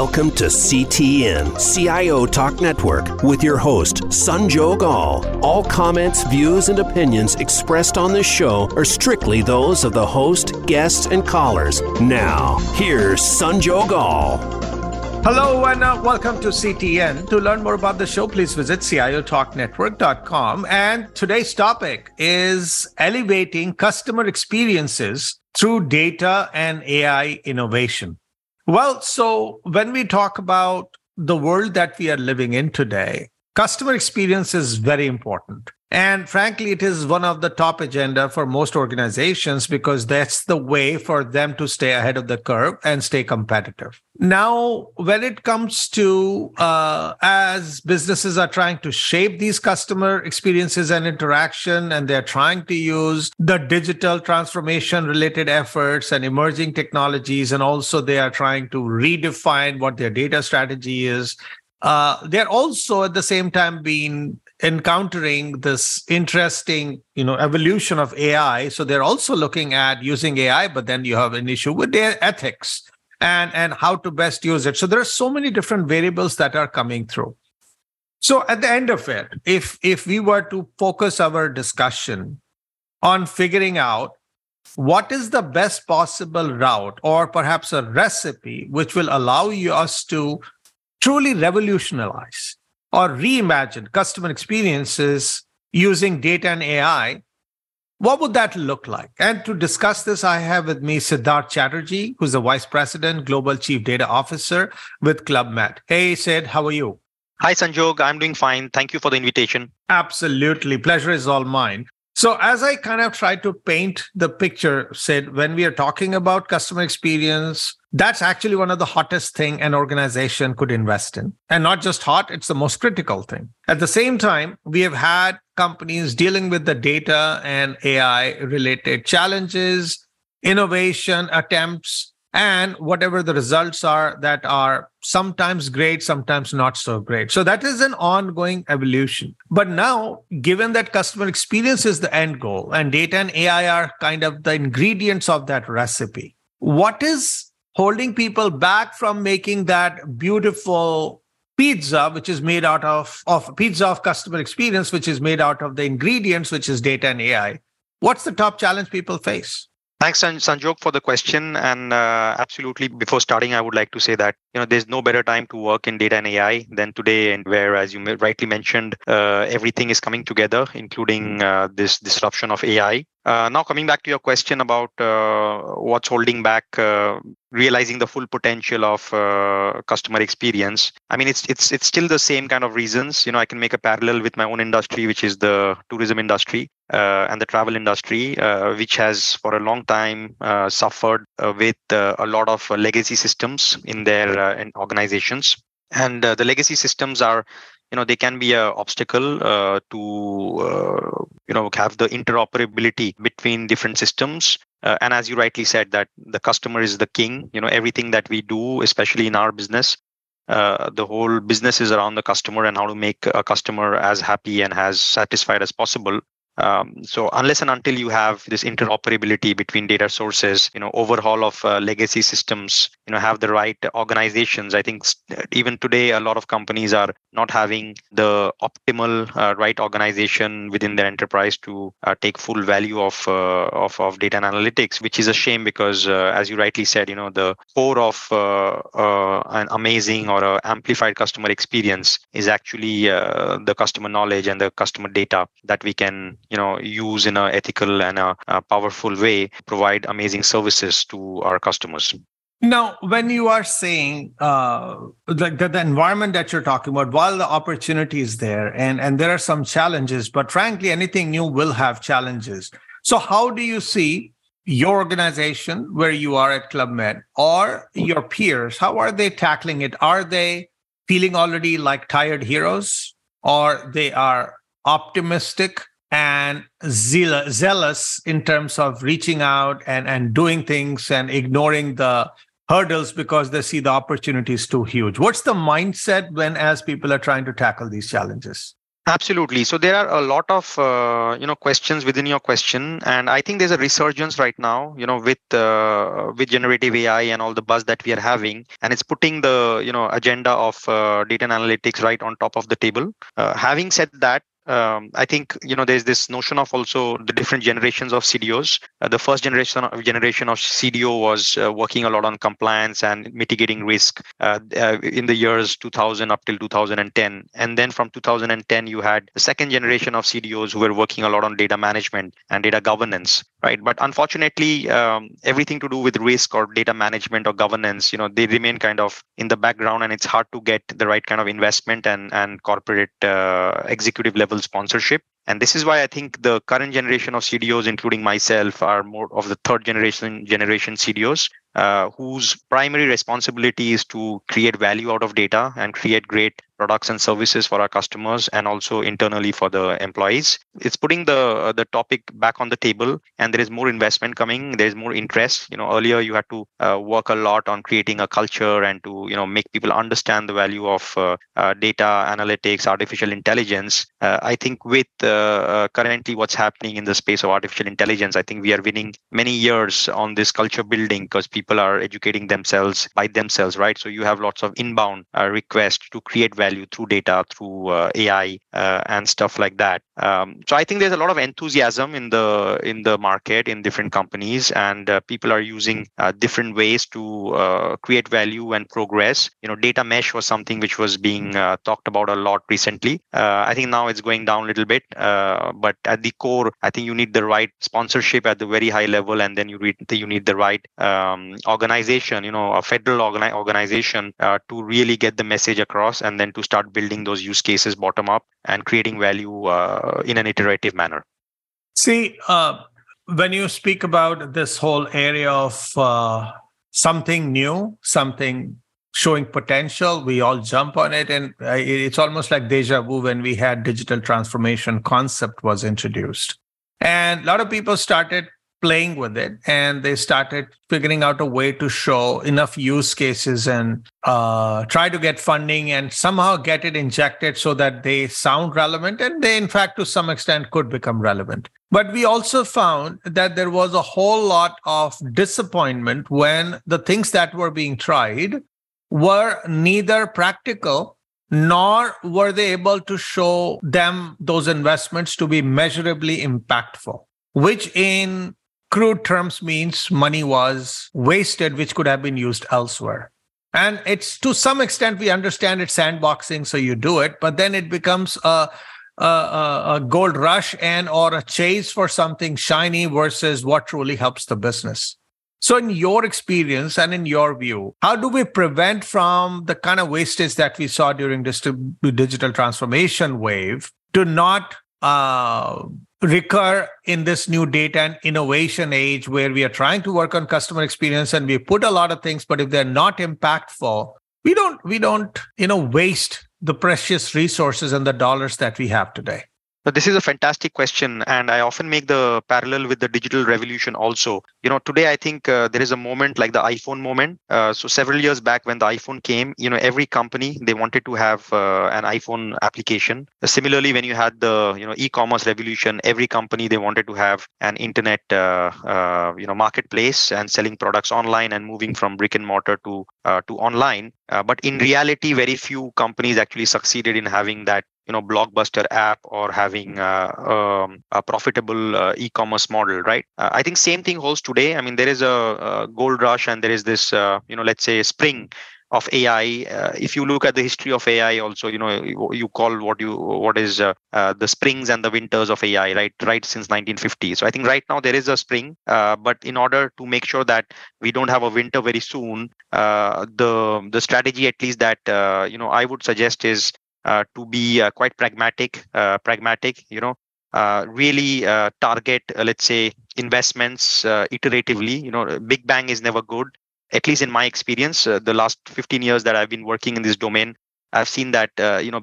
Welcome to CTN, CIO Talk Network, with your host, Sanjoy Ghall. All comments, views, and opinions expressed on this show are strictly those of the host, guests, and callers. Now, here's Sanjoy Ghall. Hello and welcome to CTN. To learn more about the show, please visit ciotalknetwork.com. And today's topic is elevating customer experiences through data and AI innovation. Well, so when we talk about the world that we are living in today, customer experience is very important. And frankly, it is one of the top agenda for most organizations because that's the way for them to stay ahead of the curve and stay competitive. Now, when it comes to as businesses are trying to shape these customer experiences and interaction, and they're trying to use the digital transformation related efforts and emerging technologies, and also they are trying to redefine what their data strategy is, they're also at the same time being encountering this interesting, evolution of AI. So they're also looking at using AI, but then you have an issue with their ethics and how to best use it. So there are so many different variables that are coming through. So at the end of it, if we were to focus our discussion on figuring out what is the best possible route or perhaps a recipe which will allow us to truly revolutionize or reimagine customer experiences using data and AI, what would that look like? And to discuss this, I have with me Siddharth Chatterjee, who's the Vice President, Global Chief Data Officer with Club Med. Hey, Sid, how are you? Hi, Sanjog. I'm doing fine. Thank you for the invitation. Absolutely. Pleasure is all mine. So as I kind of try to paint the picture, Sid, when we are talking about customer experience, that's actually one of the hottest thing an organization could invest in. And not just hot, it's the most critical thing. At the same time, we have had companies dealing with the data and AI-related challenges, innovation attempts, and whatever the results are that are sometimes great, sometimes not so great. So that is an ongoing evolution. But now, given that customer experience is the end goal and data and AI are kind of the ingredients of that recipe, what is holding people back from making that beautiful pizza, which is made out of pizza of customer experience, which is made out of the ingredients, which is data and AI? What's the top challenge people face? Thanks, Sanjog, for the question. And absolutely, before starting, I would like to say that there's no better time to work in data and AI than today, and where, as you rightly mentioned, everything is coming together, including this disruption of AI. Now, coming back to your question about what's holding back realizing the full potential of customer experience, I mean, it's still the same kind of reasons. I can make a parallel with my own industry, which is the tourism industry and the travel industry, which has for a long time suffered with a lot of legacy systems in their organizations. And the legacy systems are, they can be an obstacle to, have the interoperability between different systems. And as you rightly said, that the customer is the king. Everything that we do, especially in our business, the whole business is around the customer and how to make a customer as happy and as satisfied as possible. So unless and until you have this interoperability between data sources, overhaul of legacy systems, have the right organizations. I think even today, a lot of companies are not having the optimal right organization within their enterprise to take full value of data and analytics, which is a shame because, as you rightly said, the core of an amazing or amplified customer experience is actually the customer knowledge and the customer data that we can use in an ethical and a powerful way, provide amazing services to our customers. Now, when you are saying the environment that you're talking about, while the opportunity is there and there are some challenges, but frankly, anything new will have challenges. So how do you see your organization where you are at Club Med or your peers? How are they tackling it? Are they feeling already like tired heroes, or they are optimistic and zealous in terms of reaching out and doing things and ignoring the hurdles because they see the opportunity is too huge? What's the mindset as people are trying to tackle these challenges? Absolutely. So there are a lot of questions within your question, and I think there's a resurgence right now, with generative AI and all the buzz that we are having, and it's putting the agenda of data and analytics right on top of the table. Having said that, I think there's this notion of also the different generations of CDOs. The first generation of CDO was working a lot on compliance and mitigating risk in the years 2000 up till 2010. And then from 2010, you had the second generation of CDOs who were working a lot on data management and data governance, right? But unfortunately, everything to do with risk or data management or governance, they remain kind of in the background, and it's hard to get the right kind of investment and corporate executive level sponsorship. And this is why I think the current generation of CDOs, including myself, are more of the third generation CDOs, whose primary responsibility is to create value out of data and create great products and services for our customers and also internally for the employees. It's putting the topic back on the table, and there is more investment coming. There's more interest. Earlier you had to work a lot on creating a culture and to make people understand the value of data analytics, artificial intelligence. I think with currently what's happening in the space of artificial intelligence, I think we are winning many years on this culture building because people are educating themselves by themselves, right? So you have lots of inbound requests to create value through data, through AI and stuff like that. So I think there's a lot of enthusiasm in the market, in different companies, and people are using different ways to create value and progress. Data mesh was something which was being talked about a lot recently. I think now it's going down a little bit, but at the core, I think you need the right sponsorship at the very high level, and then you need the right organization, a federal organization to really get the message across, and then to start building those use cases bottom up and creating value in an iterative manner. See, when you speak about this whole area of something new, something showing potential, we all jump on it. And it's almost like deja vu when we had digital transformation concept was introduced. And a lot of people started playing with it, and they started figuring out a way to show enough use cases and try to get funding and somehow get it injected so that they sound relevant, and they, in fact, to some extent could become relevant. But we also found that there was a whole lot of disappointment when the things that were being tried were neither practical nor were they able to show them those investments to be measurably impactful, which in crude terms means money was wasted, which could have been used elsewhere. And it's to some extent, we understand it's sandboxing, so you do it, but then it becomes a gold rush or a chase for something shiny versus what truly helps the business. So in your experience and in your view, how do we prevent from the kind of wastage that we saw during this digital transformation wave to not recur in this new data and innovation age where we are trying to work on customer experience and we put a lot of things, but if they're not impactful, we don't waste the precious resources and the dollars that we have today? So this is a fantastic question, and I often make the parallel with the digital revolution also. Today I think there is a moment like the iPhone moment. So several years back when the iPhone came, every company, they wanted to have an iPhone application. Similarly, when you had the e-commerce revolution, every company, they wanted to have an internet marketplace and selling products online and moving from brick and mortar to online. But in reality, very few companies actually succeeded in having that blockbuster app or having a profitable e-commerce model, right? I think same thing holds today. I mean, there is a gold rush and there is this, let's say spring of AI. If you look at the history of AI also, you call what is the springs and the winters of AI, right since 1950. So I think right now there is a spring, but in order to make sure that we don't have a winter very soon, the strategy at least that, I would suggest is to be quite pragmatic, really target, let's say, investments iteratively. Big bang is never good, at least in my experience. The last 15 years that I've been working in this domain, I've seen that,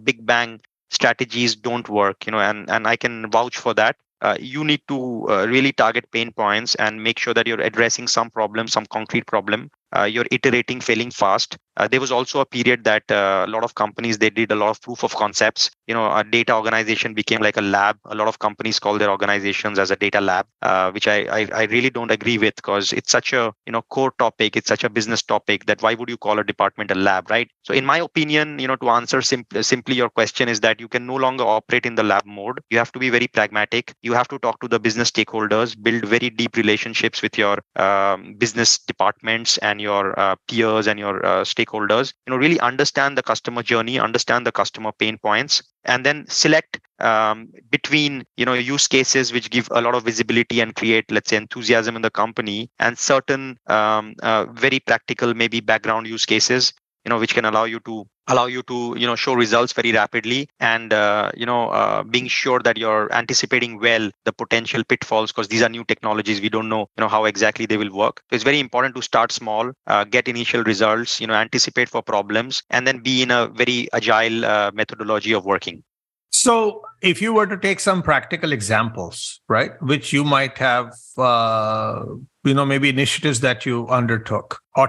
big bang strategies don't work, and I can vouch for that. You need to really target pain points and make sure that you're addressing some problem, some concrete problem, You're iterating, failing fast. There was also a period that a lot of companies, they did a lot of proof of concepts. You know, a data organization became like a lab. A lot of companies call their organizations as a data lab, which I really don't agree with, because it's such a, you know, core topic. It's such a business topic that why would you call a department a lab, right? So in my opinion, you know, to answer simply your question is that you can no longer operate in the lab mode. You have to be very pragmatic. You have to talk to the business stakeholders, build very deep relationships with your business departments and your peers and your stakeholders. You know, really understand the customer journey, understand the customer pain points, and then select between, you know, use cases which give a lot of visibility and create, let's say, enthusiasm in the company, and certain very practical, maybe background use cases, you know, which can allow you to, you know, show results very rapidly, and, you know, being sure that you're anticipating well the potential pitfalls, because these are new technologies. We don't know, you know, how exactly they will work. So it's very important to start small, get initial results, you know, anticipate for problems, and then be in a very agile methodology of working. So if you were to take some practical examples, right, which you might have, you know, maybe initiatives that you undertook, or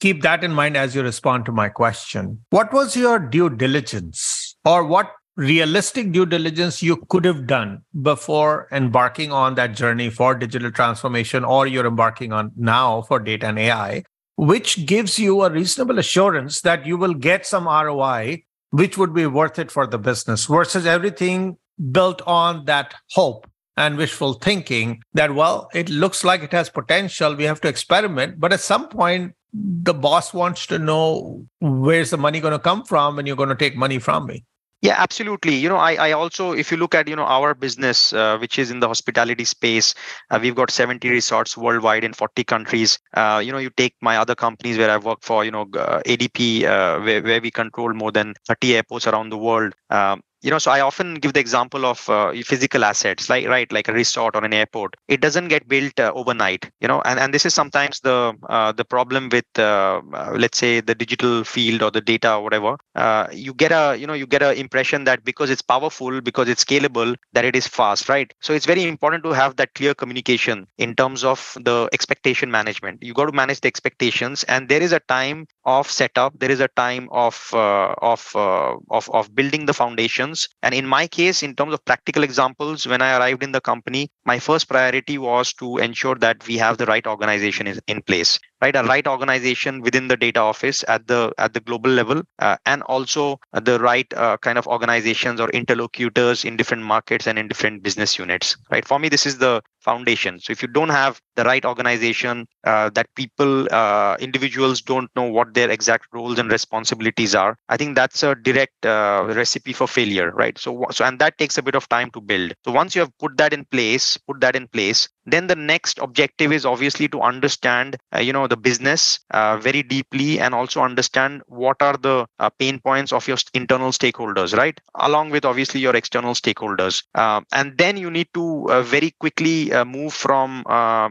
keep that in mind as you respond to my question. What was your due diligence, or what realistic due diligence you could have done before embarking on that journey for digital transformation, or you're embarking on now for data and AI, which gives you a reasonable assurance that you will get some ROI, which would be worth it for the business, versus everything built on that hope and wishful thinking that, well, it looks like it has potential, we have to experiment. But at some point, the boss wants to know where's the money going to come from, and you're going to take money from me. Yeah, absolutely. You know, I also, if you look at, you know, our business, which is in the hospitality space, we've got 70 resorts worldwide in 40 countries. You know, you take my other companies where I've worked for, you know, ADP, where we control more than 30 airports around the world. You know, so I often give the example of physical assets, like, right, like a resort or an airport. It doesn't get built overnight, you know, and this is sometimes the problem with, let's say, the digital field or the data or whatever. You get a impression that because it's powerful, because it's scalable, that it is fast, right? So it's very important to have that clear communication in terms of the expectation management. You got to manage the expectations, and there is a time of setup, there is a time of building the foundations. And in my case, in terms of practical examples, when I arrived in the company, my first priority was to ensure that we have the right organization in place, right? A right organization within the data office at the global level, and also the right kind of organizations or interlocutors in different markets and in different business units, right? For me, this is the foundation. So if you don't have the right organization, that people, individuals don't know what their exact roles and responsibilities are, I think that's a direct recipe for failure, right? So and that takes a bit of time to build. So once you have put that in place, then the next objective is obviously to understand, you know, the business very deeply, and also understand what are the pain points of your internal stakeholders, right? Along with obviously your external stakeholders. And then you need to very quickly move from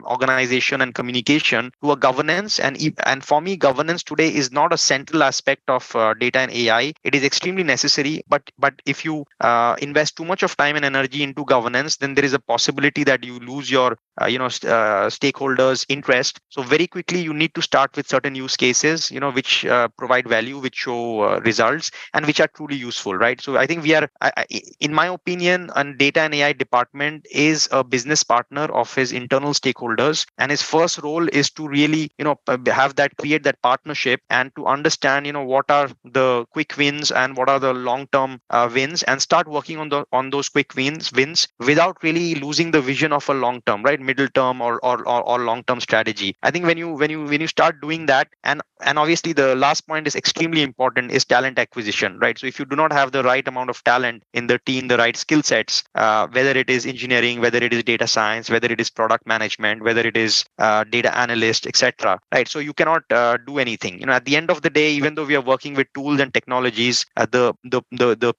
organization and communication to a governance. And for me, governance today is not a central aspect of data and AI. It is extremely necessary. But if you invest too much of time and energy into governance, then there is a possibility that you lose your stakeholders' interest. So very quickly, you need to start with certain use cases, you know, which provide value, which show results, and which are truly useful, right? So I think we are, in my opinion, and data and AI department is a business partner of his internal stakeholders, and his first role is to really, you know, create that partnership, and to understand, you know, what are the quick wins and what are the long-term wins, and start working on those quick wins without really losing the vision of a long-term, right? Middle term or long-term strategy. I think when you start doing that, and obviously the last point is extremely important, is talent acquisition, right? So if you do not have the right amount of talent in the team, the right skill sets, whether it is engineering, whether it is data science, whether it is product management, whether it is data analyst, etc., right? So you cannot do anything. You know, at the end of the day, even though we are working with tools and technologies, the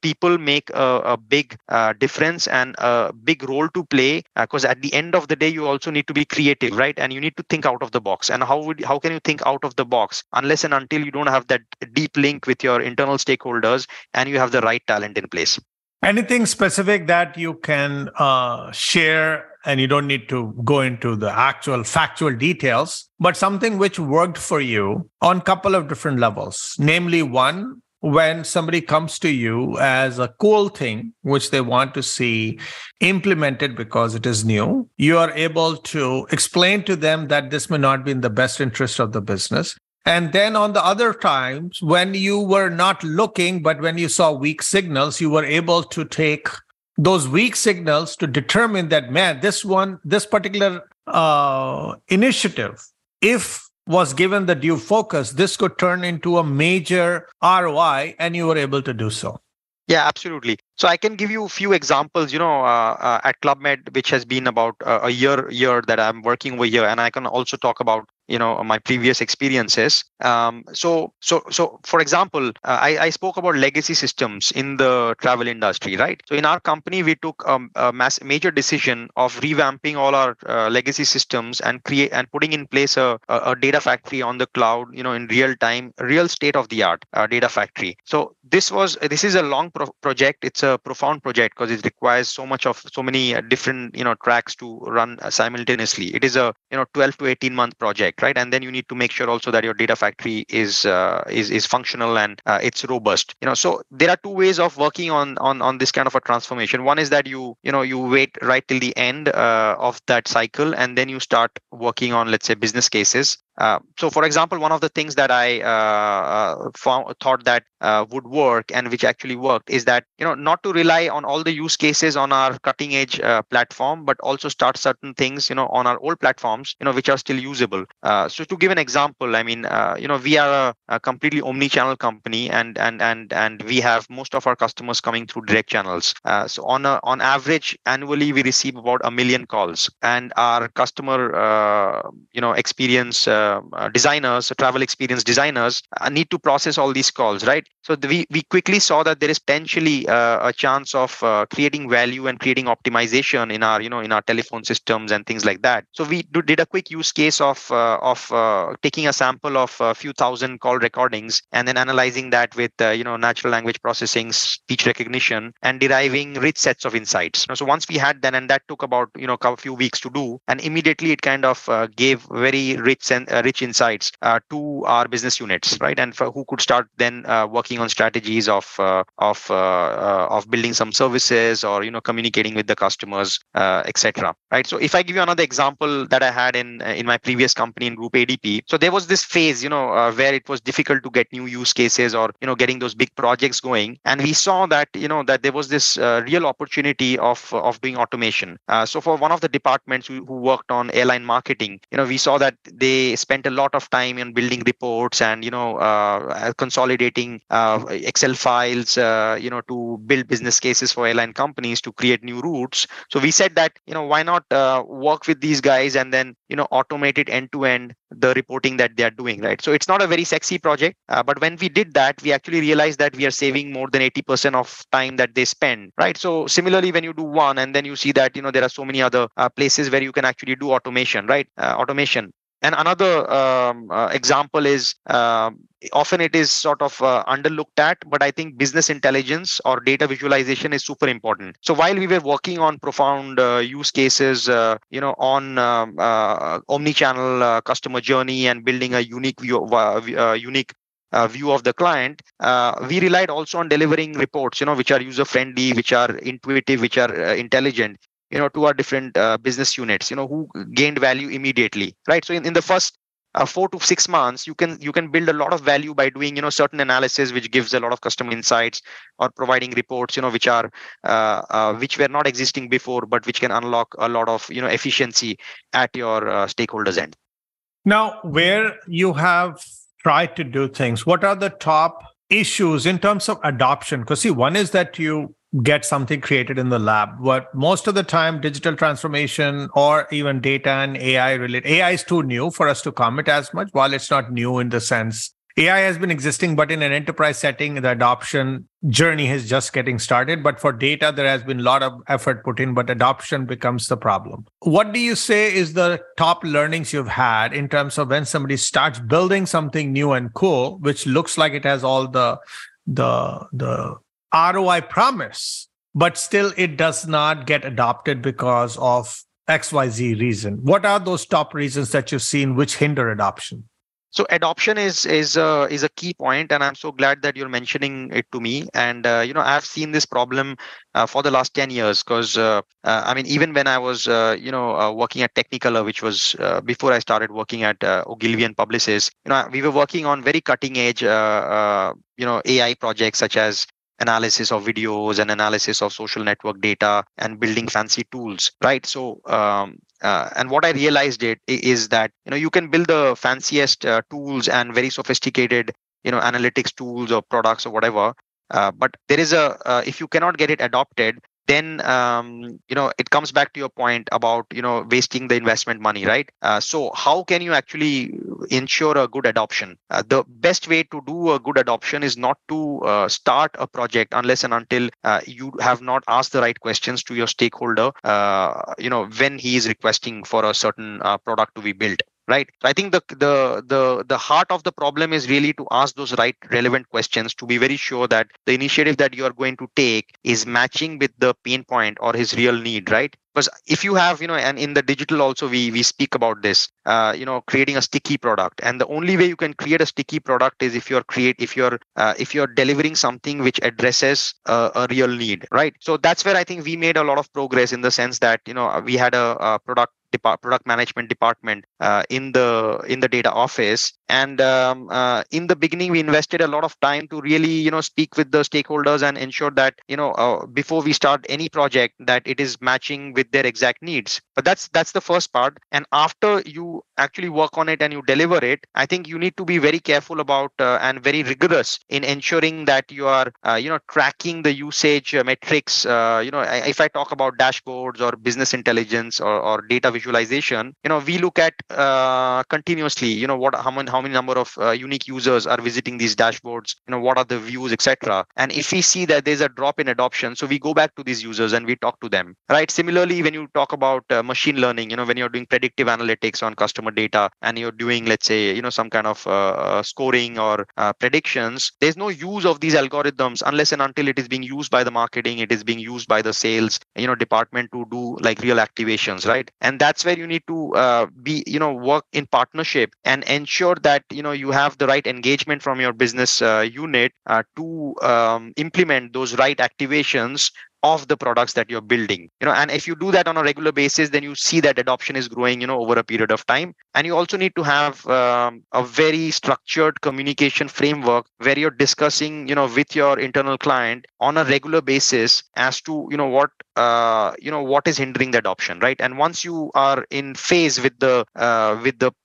people make a big difference and a big role to play, because at the end of the day, you also need to be creative, right? And you need to think out of the box. And how can you think out of the box unless and until you don't have that deep link with your internal stakeholders and you have the right talent in place? Anything specific that you can share and you don't need to go into the actual factual details, but something which worked for you on a couple of different levels. Namely, one, when somebody comes to you as a cool thing, which they want to see implemented because it is new, you are able to explain to them that this may not be in the best interest of the business. And then on the other times, when you were not looking, but when you saw weak signals, you were able to take those weak signals to determine that, man, this particular initiative, if was given the due focus, this could turn into a major ROI, and you were able to do so. Yeah, absolutely. So I can give you a few examples, at Club Med, which has been about a year that I'm working over here. And I can also talk about, my previous experiences. So for example, I spoke about legacy systems in the travel industry, right? So in our company, we took a major decision of revamping all our legacy systems and putting in place a data factory on the cloud, in real time, real state of the art data factory. So this is a long project. It's a profound project because it requires so many different tracks to run simultaneously. It is a 12 to 18 month project, right? And then you need to make sure also that your data factory is functional and it's robust. So there are two ways of working on this kind of a transformation. One is that you wait right till the end of that cycle, and then you start working on, let's say, business cases. So, for example, one of the things that I thought that would work and which actually worked is that, not to rely on all the use cases on our cutting edge platform, but also start certain things, on our old platforms, which are still usable. So to give an example, I mean, we are a completely omni-channel company and we have most of our customers coming through direct channels. So on average, annually, we receive about 1 million calls, and our customer, experience designers, travel experience designers need to process all these calls, right? So we quickly saw that there is potentially a chance of creating value and creating optimization in our, in our telephone systems and things like that. So we did a quick use case of taking a sample of a few thousand call recordings and then analyzing that with, natural language processing, speech recognition, and deriving rich sets of insights. So once we had that, and that took about, a few weeks to do, and immediately it kind of gave very rich and rich insights to our business units, right? And for who could start then working on strategies of building some services or communicating with the customers, etc. Right. So if I give you another example that I had in my previous company in Group ADP, so there was this phase where it was difficult to get new use cases or getting those big projects going, and we saw that that there was this real opportunity of doing automation. So for one of the departments who worked on airline marketing, we saw that they spent a lot of time in building reports and consolidating. Excel files, to build business cases for airline companies to create new routes. So we said that, why not work with these guys and then, automate it end to end, the reporting that they are doing, right? So it's not a very sexy project, but when we did that, we actually realized that we are saving more than 80% of time that they spend, right? So similarly, when you do one and then you see that, there are so many other places where you can actually do automation, right? And another example is, often it is sort of underlooked at, but I think business intelligence or data visualization is super important. So while we were working on profound use cases, on omni-channel customer journey and building a unique view, view of the client, we relied also on delivering reports, which are user-friendly, which are intuitive, which are intelligent, to our different business units, who gained value immediately, right? So in the first 4 to 6 months, you can build a lot of value by doing, certain analysis, which gives a lot of customer insights, or providing reports, which are, which were not existing before, but which can unlock a lot of, efficiency at your stakeholders' end. Now, where you have tried to do things, what are the top issues in terms of adoption? Because see, one is that you get something created in the lab, but most of the time digital transformation or even data and AI related, AI is too new for us to comment as much. While it's not new in the sense, AI has been existing, but in an enterprise setting, the adoption journey is just getting started. But for data, there has been a lot of effort put in, but adoption becomes the problem. What do you say is the top learnings you've had in terms of when somebody starts building something new and cool, which looks like it has all the ROI promise, but still it does not get adopted because of XYZ reason. What are those top reasons that you've seen which hinder adoption? So adoption is a key point, and I'm so glad that you're mentioning it to me. And I've seen this problem for the last 10 years because even when I was working at Technicolor, which was before I started working at Ogilvian Publicis, we were working on very cutting edge AI projects such as analysis of videos and analysis of social network data and building fancy tools, right? So, and what I realized is that, you can build the fanciest tools and very sophisticated, analytics tools or products or whatever. But there is if you cannot get it adopted, then, it comes back to your point about, wasting the investment money, right? So how can you actually ensure a good adoption? The best way to do a good adoption is not to start a project unless and until you have not asked the right questions to your stakeholder, when he is requesting for a certain product to be built. Right. I think the heart of the problem is really to ask those right relevant questions to be very sure that the initiative that you are going to take is matching with the pain point or his real need. Right. Because if you have, and in the digital also, we speak about this, creating a sticky product. And the only way you can create a sticky product is if you're delivering something which addresses a real need, right? So that's where I think we made a lot of progress in the sense that, we had a product management department in the data office. And in the beginning, we invested a lot of time to really, speak with the stakeholders and ensure that, before we start any project, that it is matching with their exact needs. But that's the first part. And after you actually work on it and you deliver it, I think you need to be very careful about and very rigorous in ensuring that you are, tracking the usage metrics. If I talk about dashboards or business intelligence or data visualization, we look at continuously, how many number of unique users are visiting these dashboards, what are the views, etc. And if we see that there's a drop in adoption, so we go back to these users and we talk to them, right? Similarly, when you talk about machine learning, when you're doing predictive analytics on customer data and you're doing, let's say, some kind of scoring or predictions, there's no use of these algorithms unless and until it is being used by the marketing, it is being used by the sales, department to do like real activations, right? And that's where you need to work in partnership and ensure that you have the right engagement from your business unit to implement those right activations of the products that you're building, and if you do that on a regular basis, then you see that adoption is growing, over a period of time. And you also need to have a very structured communication framework where you're discussing, with your internal client on a regular basis as to, what is hindering the adoption, right? And once you are in phase with the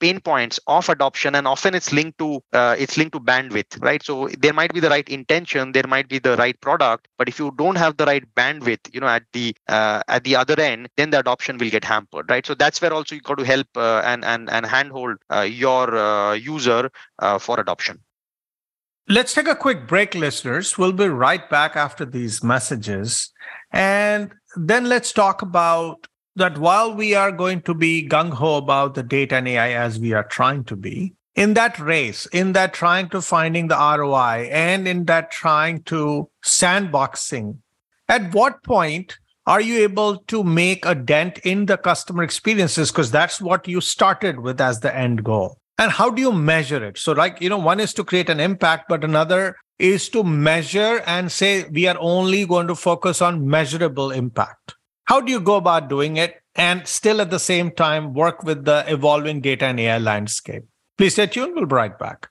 pain points of adoption, and often it's linked to bandwidth, right? So there might be the right intention, there might be the right product, but if you don't have the right bandwidth, at the other end, then the adoption will get hampered, right? So that's where also you got to help and handhold your user for adoption. Let's take a quick break, listeners. We'll be right back after these messages, and then let's talk about that. While we are going to be gung ho about the data and AI as we are trying to be in that race, in that trying to finding the ROI, and in that trying to sandboxing. At what point are you able to make a dent in the customer experiences? Because that's what you started with as the end goal. And how do you measure it? So one is to create an impact, but another is to measure and say, we are only going to focus on measurable impact. How do you go about doing it and still at the same time work with the evolving data and AI landscape? Please stay tuned. We'll be right back.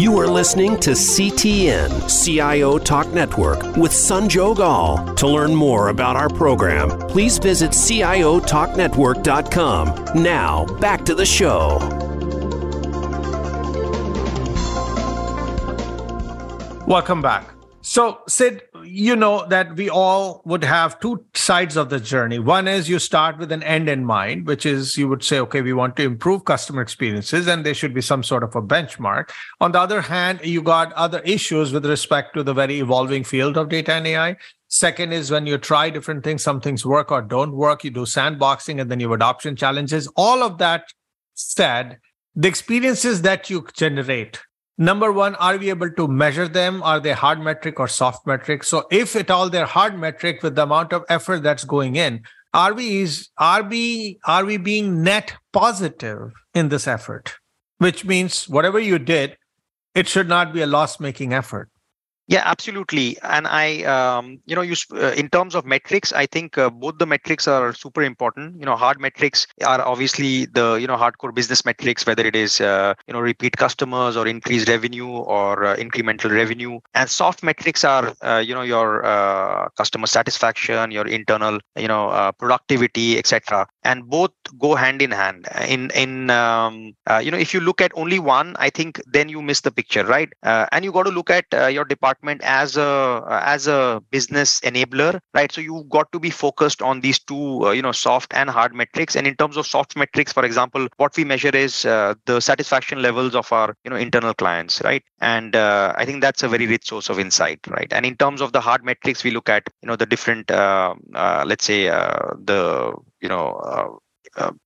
You are listening to CTN, CIO Talk Network with Sanjoy Ghall. To learn more about our program, please visit ciotalknetwork.com. Now, back to the show. Welcome back. So, Sid, you know that we all would have two sides of the journey. One is you start with an end in mind, which is you would say, okay, we want to improve customer experiences and there should be some sort of a benchmark. On the other hand, you got other issues with respect to the very evolving field of data and AI. Second is when you try different things, some things work or don't work, you do sandboxing and then your adoption challenges. All of that said, the experiences that you generate, number one, are we able to measure them? Are they hard metric or soft metric? So if at all they're hard metric with the amount of effort that's going in, are we being net positive in this effort? Which means whatever you did, it should not be a loss-making effort. Yeah, absolutely. And I, in terms of metrics, I think both the metrics are super important. You know, hard metrics are obviously the, you know, hardcore business metrics, whether it is, repeat customers or increased revenue or incremental revenue. And soft metrics are, your customer satisfaction, your internal, productivity, etc. And both go hand in hand. If you look at only one, I think then you miss the picture, right? And you got to look at your department as a business enabler, right? So you've got to be focused on these two, soft and hard metrics. And in terms of soft metrics, for example, what we measure is the satisfaction levels of our, internal clients, right? And I think that's a very rich source of insight, right? And in terms of the hard metrics, we look at, the different,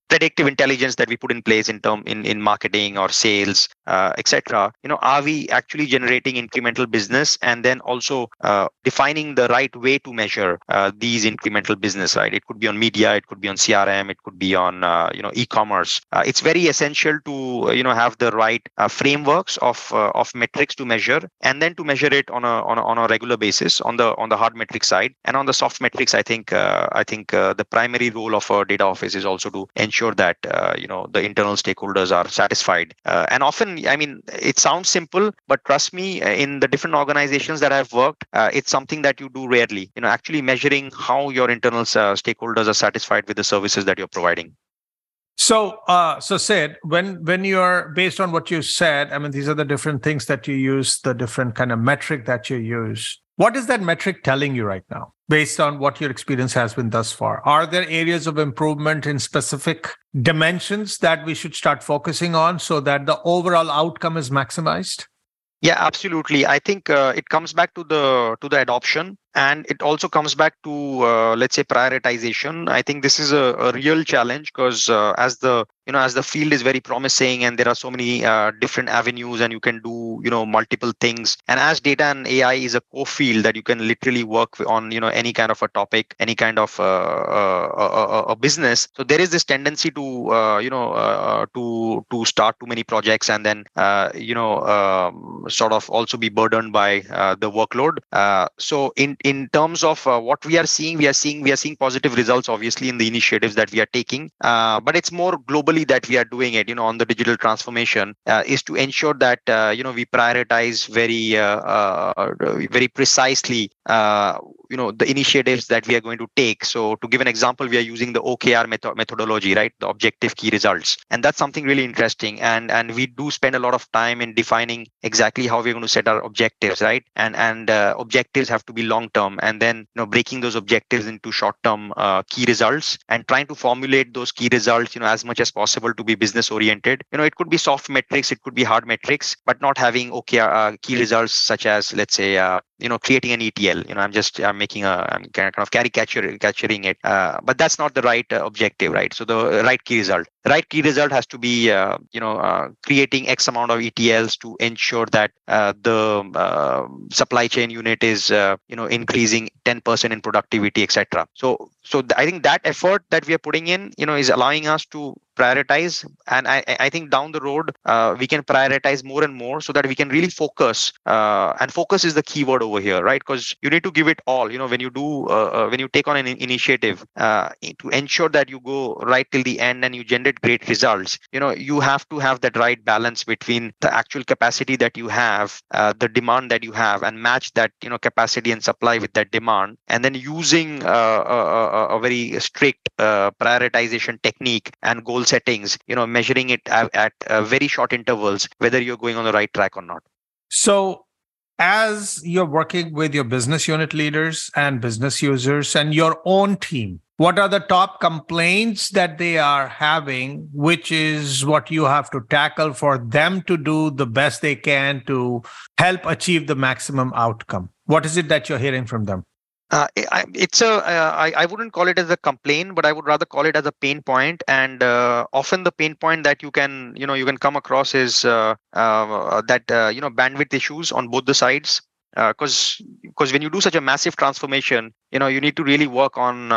predictive intelligence that we put in place in marketing or sales, etc. Are we actually generating incremental business, and then also defining the right way to measure these incremental business? Right, it could be on media, it could be on CRM, it could be on e-commerce. It's very essential to have the right frameworks of metrics to measure, and then to measure it on a regular basis on the hard metric side. And on the soft metrics, I think the primary role of a data office is also to ensure that the internal stakeholders are satisfied. And often, I mean, it sounds simple, but trust me, in the different organizations that I've worked, it's something that you do rarely. Actually measuring how your internal stakeholders are satisfied with the services that you're providing. So Sid, when you're based on what you said, I mean, these are the different things that you use, the different kind of metric that you use. What is that metric telling you right now, based on what your experience has been thus far? Are there areas of improvement in specific dimensions that we should start focusing on so that the overall outcome is maximized? Yeah, absolutely. I think it comes back to the adoption. And it also comes back to, prioritization. I think this is a real challenge because as the field is very promising and there are so many different avenues and you can do, multiple things. And as data and AI is a core field that you can literally work on, any kind of a topic, any kind of a business. So there is this tendency to start too many projects and then, sort of also be burdened by the workload. So in terms of what we are seeing positive results, obviously, in the initiatives that we are taking. But it's more globally that we are doing it, on the digital transformation, is to ensure that, we prioritize very precisely, the initiatives that we are going to take. So to give an example, we are using the OKR methodology, right? The objective key results. And that's something really interesting. And we do spend a lot of time in defining exactly how we're going to set our objectives, right? And objectives have to be long-term, and then breaking those objectives into short-term key results, and trying to formulate those key results, as much as possible to be business-oriented. It could be soft metrics, it could be hard metrics, but not having OKR key results such as, let's say, creating an ETL. I'm kind of caricaturing it, but that's not the right objective, right? So the right key result. Right key result has to be, creating X amount of ETLs to ensure that the supply chain unit is, increasing 10% in productivity, etc. So I think that effort that we are putting in, is allowing us to prioritize. And I think down the road, we can prioritize more and more so that we can really focus. And focus is the key word over here, right? Because you need to give it all, you know, when you do, when you take on an initiative to ensure that you go right till the end and you generate great results, you know, you have to have that right balance between the actual capacity that you have, the demand that you have, and match that, you know, capacity and supply with that demand. And then using a very strict prioritization technique and goal settings, you know, measuring it at very short intervals, whether you're going on the right track or not. So as you're working with your business unit leaders and business users and your own team, what are the top complaints that they are having, which is what you have to tackle for them to do the best they can to help achieve the maximum outcome? What is it that you're hearing from them? I wouldn't call it as a complaint, but I would rather call it as a pain point. And often the pain point that you can come across is that bandwidth issues on both the sides. Because when you do such a massive transformation, you know, you need to really work on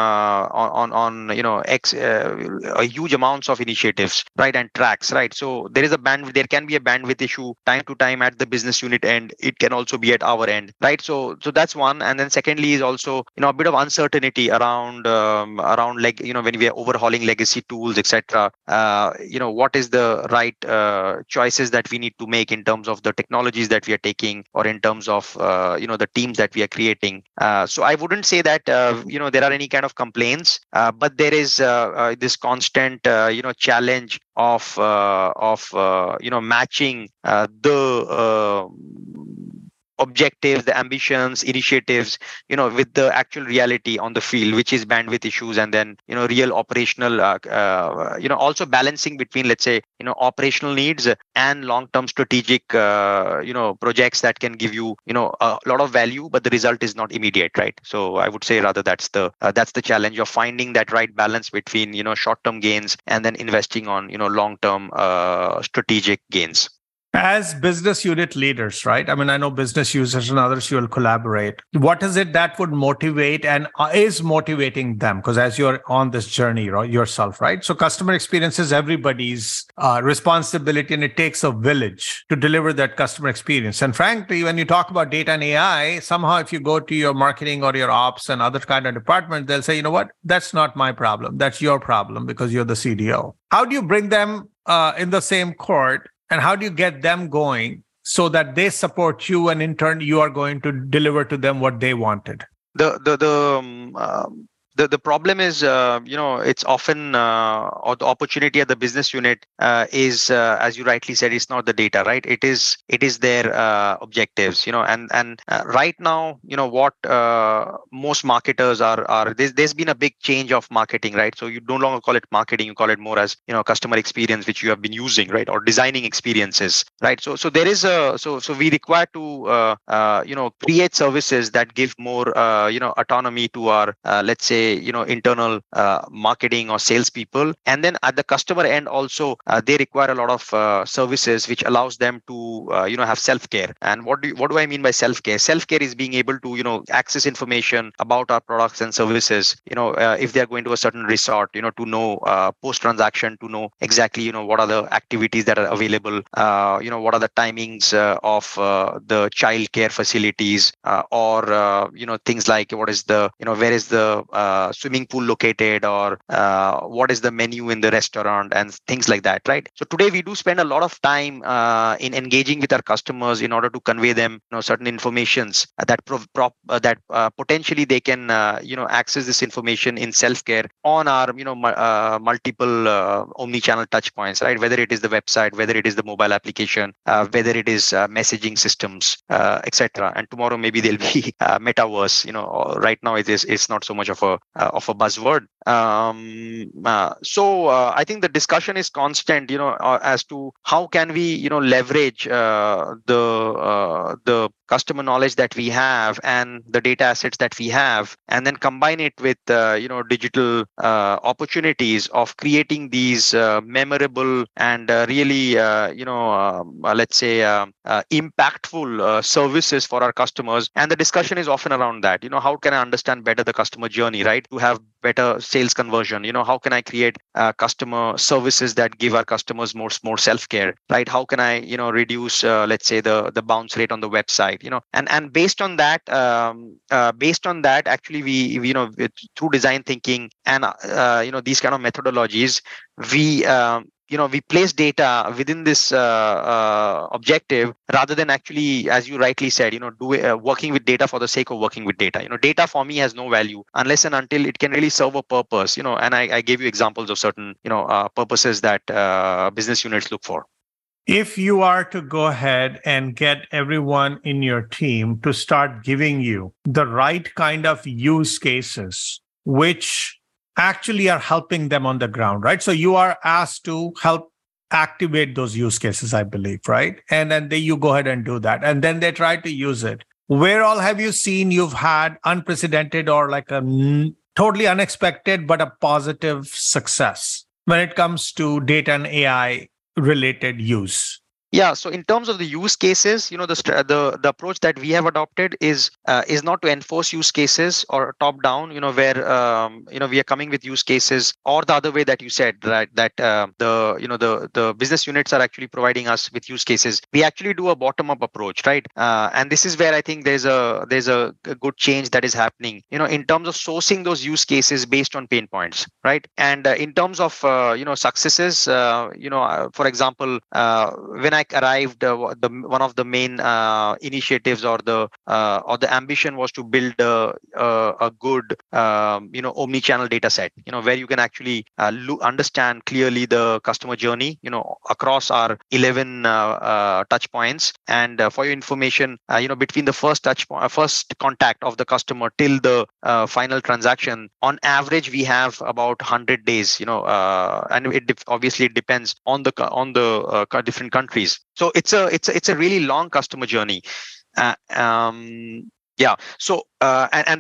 huge amounts of initiatives, right, and tracks, right? So there can be a bandwidth issue time to time at the business unit end. It can also be at our end, right? So that's one. And then secondly is also, you know, a bit of uncertainty around when we are overhauling legacy tools, etc. What is the right choices that we need to make in terms of the technologies that we are taking, or in terms of the teams that we are creating. So I wouldn't say that there are any kind of complaints, but there is this constant challenge of matching the objectives, the ambitions, initiatives, you know, with the actual reality on the field, which is bandwidth issues, and then, you know, real operational, also balancing between, let's say, you know, operational needs and long-term strategic, projects that can give you, you know, a lot of value, but the result is not immediate, right? So I would say rather that's the challenge of finding that right balance between, you know, short-term gains and then investing on, you know, long-term strategic gains. As business unit leaders, right? I mean, I know business users and others, you'll collaborate. What is it that would motivate and is motivating them? Because as you're on this journey yourself, right? So customer experience is everybody's responsibility, and it takes a village to deliver that customer experience. And frankly, when you talk about data and AI, somehow if you go to your marketing or your ops and other kind of department, they'll say, you know what? That's not my problem. That's your problem because you're the CDO. How do you bring them in the same court? And how do you get them going so that they support you, and in turn, you are going to deliver to them what they wanted? The problem is, it's often, or the opportunity at the business unit is, as you rightly said, it's not the data, right? It is their objectives, you know, and right now, you know, what most marketers are there's been a big change of marketing, right? So you no longer call it marketing, you call it more as, you know, customer experience, which you have been using, right? Or designing experiences, right? So there is we require to, create services that give more, autonomy to our, let's say, internal marketing or sales people. And then at the customer end also, they require a lot of services which allows them to, have self-care. And what do I mean by self-care? Self-care is being able to, you know, access information about our products and services, you know, if they're going to a certain resort, you know, to know post-transaction, to know exactly, you know, what are the activities that are available, what are the timings of the child care facilities, or things like what is the, you know, where is the swimming pool located, or what is the menu in the restaurant, and things like that, right? So today we do spend a lot of time in engaging with our customers in order to convey them, you know, certain informations that potentially they can access this information in self-care on our multiple omni-channel touchpoints, right? Whether it is the website, whether it is the mobile application, whether it is messaging systems, etc. And tomorrow maybe there'll be metaverse. You know, right now it's not so much of a buzzword. I think the discussion is constant, you know, as to how can we, you know, leverage the customer knowledge that we have and the data assets that we have, and then combine it with, digital opportunities of creating these memorable and impactful services for our customers. And the discussion is often around that, you know, how can I understand better the customer journey, right? To have better sales conversion? You know, how can I create customer services that give our customers more self-care, right? How can I, reduce, let's say, the bounce rate on the website, and based on that, actually, we through design thinking and, these kind of methodologies, we place data within this objective rather than actually, as you rightly said, working with data for the sake of working with data. Data for me has no value unless and until it can really serve a purpose, and I gave you examples of certain, purposes that business units look for. If you are to go ahead and get everyone in your team to start giving you the right kind of use cases, which actually are helping them on the ground, right? So you are asked to help activate those use cases, I believe, right? And then you go ahead and do that. And then they try to use it. Where all have you seen you've had unprecedented or like a totally unexpected, but a positive success when it comes to data and AI related use? Yeah. So in terms of the use cases, the approach that we have adopted is not to enforce use cases or top down, where, we are coming with use cases, or the other way that you said, right, that the business units are actually providing us with use cases. We actually do a bottom up approach, right? And this is where I think there's a good change that is happening, in terms of sourcing those use cases based on pain points, right? And in terms of, successes, for example, when I arrived, one of the main initiatives or the ambition was to build a good omni-channel data set, where you can actually understand clearly the customer journey, across our 11 touch points. And for your information, between the first contact of the customer till the final transaction, on average we have about 100 days, and it obviously depends on the different countries. So it's a really long customer journey. So the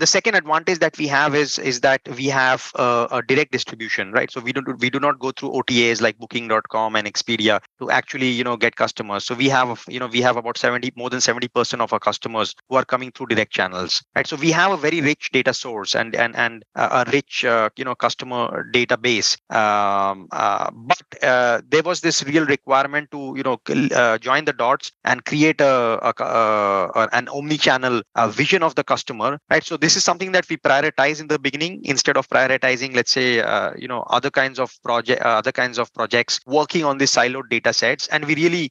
second advantage that we have is that we have a direct distribution, right? So we do not go through OTAs like booking.com and Expedia to actually, get customers. So we have about more than 70% of our customers who are coming through direct channels, right? So we have a very rich data source and a rich, customer database. But there was this real requirement to, join the dots and create an omni-channel vision of the customer. Right. So this is something that we prioritize in the beginning instead of prioritizing, let's say, other kinds of projects working on these siloed data sets. And we really,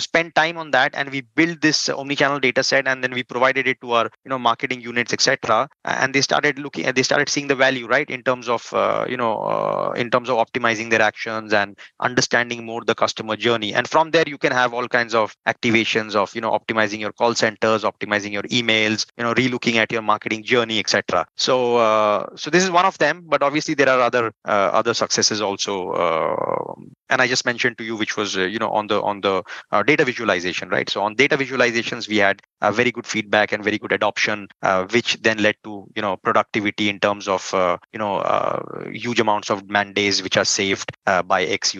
spend time on that. And we build this omnichannel data set, and then we provided it to our, marketing units, etc. And they started seeing the value, right, in terms of, optimizing their actions and understanding more the customer journey. And from there, you can have all kinds of activations of, optimizing your call centers, optimizing your emails, relooking at your marketing journey, etc. So this is one of them, but obviously there are other successes also. And I just mentioned to you, which was, on the data visualization, right? So on data visualizations, we had very good feedback and very good adoption, which then led to, productivity in terms of, huge amounts of man days, which are saved by X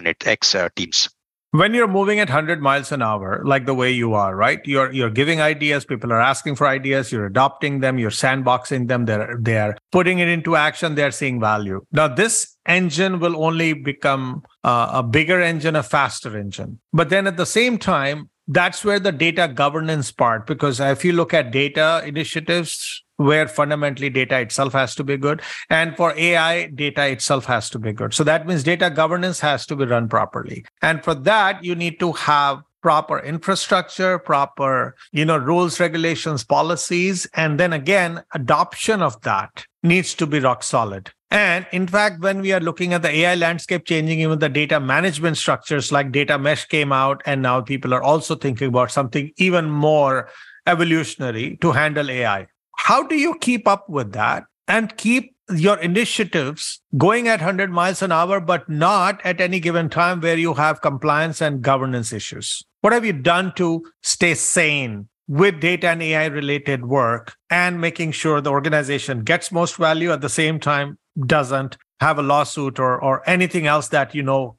teams. When you're moving at 100 miles an hour, like the way you are, right? You're giving ideas, people are asking for ideas, you're adopting them, you're sandboxing them, they're putting it into action, they're seeing value. Now, this engine will only become a bigger engine, a faster engine. But then at the same time, that's where the data governance part, because if you look at data initiatives, where fundamentally data itself has to be good. And for AI, data itself has to be good. So that means data governance has to be run properly. And for that, you need to have proper infrastructure, proper, rules, regulations, policies. And then again, adoption of that needs to be rock solid. And in fact, when we are looking at the AI landscape changing, even the data management structures like data mesh came out, and now people are also thinking about something even more evolutionary to handle AI. How do you keep up with that and keep your initiatives going at 100 miles an hour, but not at any given time where you have compliance and governance issues? What have you done to stay sane with data and AI related work and making sure the organization gets most value at the same time, doesn't have a lawsuit or anything else that,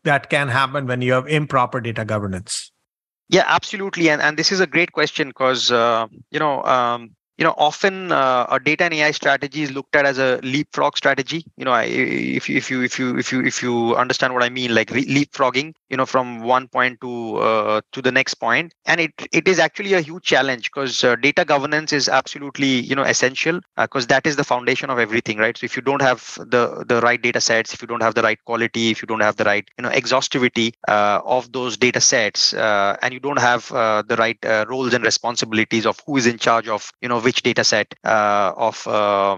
that can happen when you have improper data governance? Yeah, absolutely. And this is a great question because, often a data and AI strategy is looked at as a leapfrog strategy. If you understand what I mean, like leapfrogging, from one point to the next point. And it is actually a huge challenge because data governance is absolutely, essential because that is the foundation of everything, right? So if you don't have the right data sets, if you don't have the right quality, if you don't have the right, exhaustivity of those data sets, and you don't have the right roles and responsibilities of who is in charge of, which data set of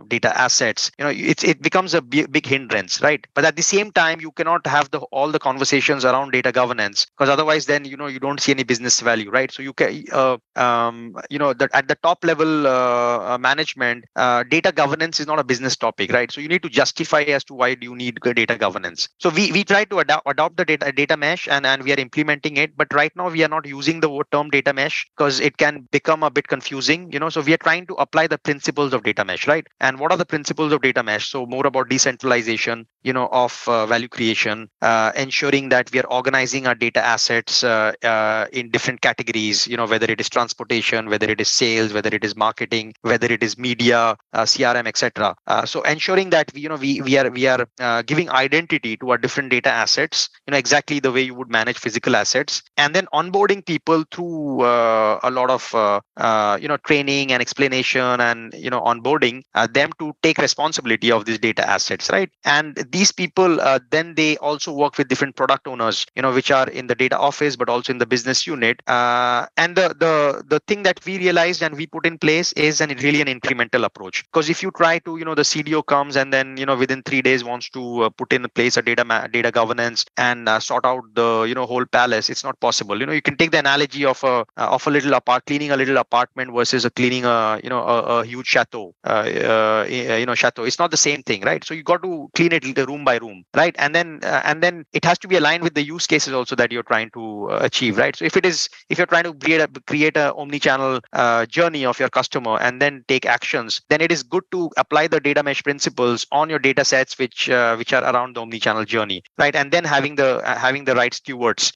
data assets, it becomes a big hindrance, right? But at the same time, you cannot have all the conversations around data governance because otherwise then, you don't see any business value, right? So you can, at the top level management, data governance is not a business topic, right? So you need to justify as to why do you need data governance. So we try to adopt the data mesh and we are implementing it. But right now we are not using the term data mesh because it can become a bit confusing, so we are trying to apply the principles of data mesh, right? And what are the principles of data mesh? So more about decentralization, of value creation, ensuring that we are organizing our data assets in different categories, whether it is transportation, whether it is sales, whether it is marketing, whether it is media, CRM, etc. So ensuring that we are giving identity to our different data assets, exactly the way you would manage physical assets, and then onboarding people through a lot of training and explanation and onboarding them to take responsibility of these data assets, right? And these people then they also work with different product owners, which are in the data office but also in the business unit. And the thing that we realized and we put in place is really an incremental approach, because if you try to the CDO comes and then within 3 days wants to put in place a data governance and sort out the whole palace, it's not possible. You can take the analogy of a little cleaning a little apartment versus cleaning a huge chateau. Chateau, it's not the same thing, right? So you got to clean it room by room, right? And then it has to be aligned with the use cases also that you're trying to achieve, right? So if you're trying to create a omni-channel journey of your customer and then take actions, then it is good to apply the data mesh principles on your data sets which are around the omni-channel journey, right? And then having the right stewards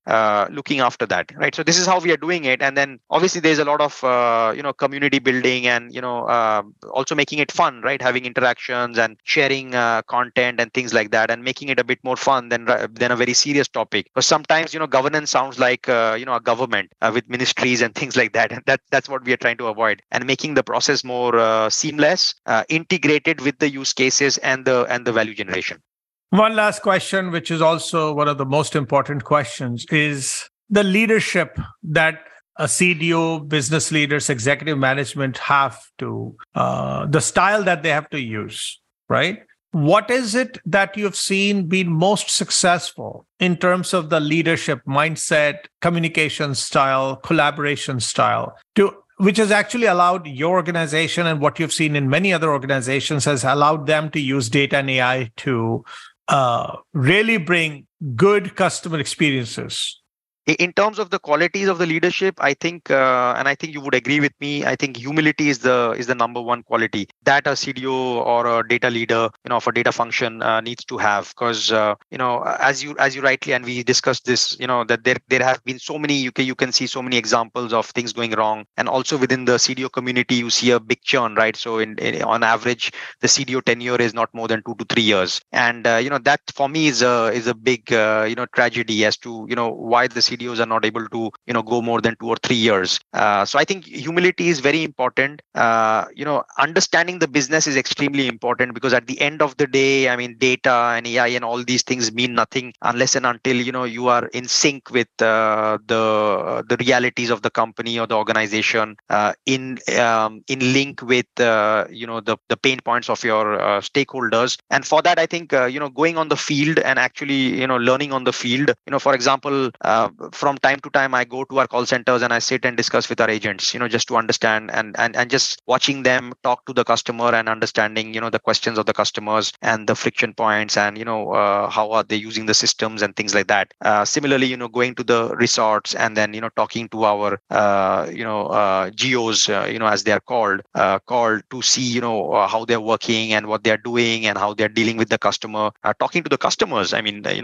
looking after that, right? So this is how we are doing it, and then obviously there's a lot of community building and also making it fun, right? Having interactions and sharing content and things like that, and making it a bit more fun than a very serious topic. Because sometimes governance sounds like a government with ministries and things like that, and that's what we are trying to avoid, and making the process more seamless, integrated with the use cases and the value generation. One last question, which is also one of the most important questions, is the leadership that a CDO, business leaders, executive management have to, the style that they have to use, right? What is it that you've seen been most successful in terms of the leadership mindset, communication style, collaboration style, which has actually allowed your organization, and what you've seen in many other organizations has allowed them to use data and AI to really bring good customer experiences? In terms of the qualities of the leadership, I think, and I think you would agree with me, I think humility is the number one quality that a CDO or a data leader, of a data function needs to have. Because as you rightly, and we discussed this, that there have been so many, you can see so many examples of things going wrong, and also within the CDO community, you see a big churn, right? So on average, the CDO tenure is not more than 2 to 3 years, and that for me is a big tragedy as to why the CDOs are not able to go more than 2 or 3 years. So I think humility is very important. Understanding the business is extremely important, because at the end of the day, I mean, data and AI and all these things mean nothing unless and until you are in sync with the realities of the company or the organization, in link with the pain points of your stakeholders. And for that, I think going on the field and actually learning on the field. For example, from time to time, I go to our call centers and I sit and discuss with our agents, just to understand and just watching them talk to the customer and understanding, the questions of the customers and the friction points and, how are they using the systems and things like that. Similarly, going to the resorts and then, talking to our, GOs, as they are called to see, how they're working and what they're doing and how they're dealing with the customer, talking to the customers. I mean, I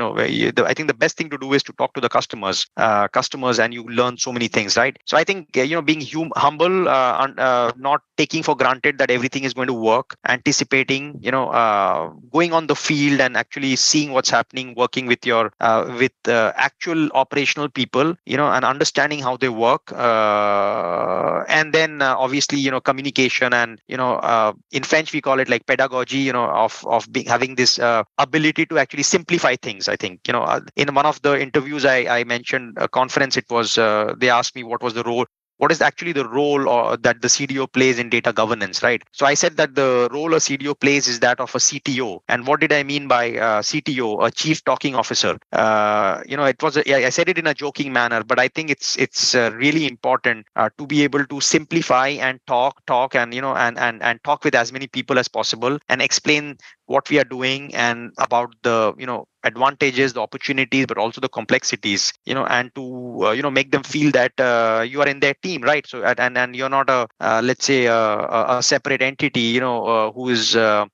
think the best thing to do is to talk to the customers customers, and you learn so many things, right? So I think, being humble, not taking for granted that everything is going to work, anticipating, going on the field and actually seeing what's happening, working with your, actual operational people, and understanding how they work. And then obviously, communication and, in French, we call it like pedagogy, having this ability to actually simplify things. I think, in one of the interviews, I mentioned a conference, it was, they asked me what is actually the role that the CDO plays in data governance, right? So I said that the role a CDO plays is that of a CTO. And what did I mean by CTO, a chief talking officer? I said it in a joking manner, but I think it's really important to be able to simplify and talk, and and talk with as many people as possible and explain what we are doing and about the, advantages, the opportunities, but also the complexities, and to, make them feel that you are in their team, right? So, and you're not a, let's say, a separate entity, who's doing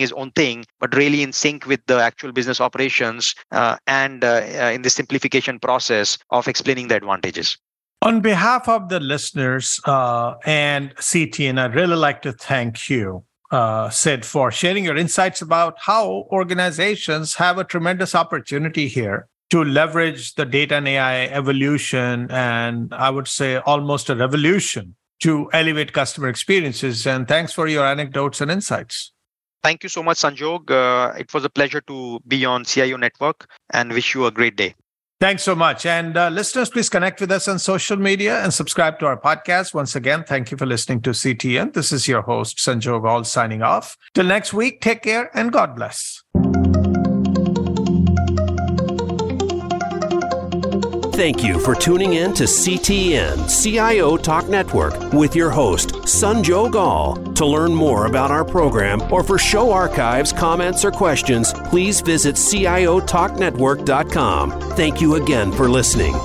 his own thing, but really in sync with the actual business operations and in the simplification process of explaining the advantages. On behalf of the listeners and CTN, I'd really like to thank you, Sid, for sharing your insights about how organizations have a tremendous opportunity here to leverage the data and AI evolution, and I would say almost a revolution, to elevate customer experiences. And thanks for your anecdotes and insights. Thank you so much, Sanjog. It was a pleasure to be on CIO Network, and wish you a great day. Thanks so much. And listeners, please connect with us on social media and subscribe to our podcast. Once again, thank you for listening to CTN. This is your host, Sanjoy Ghall, signing off. Till next week, take care and God bless. Thank you for tuning in to CTN, CIO Talk Network, with your host, Sanjoy Ghall. To learn more about our program or for show archives, comments, or questions, please visit ciotalknetwork.com. Thank you again for listening.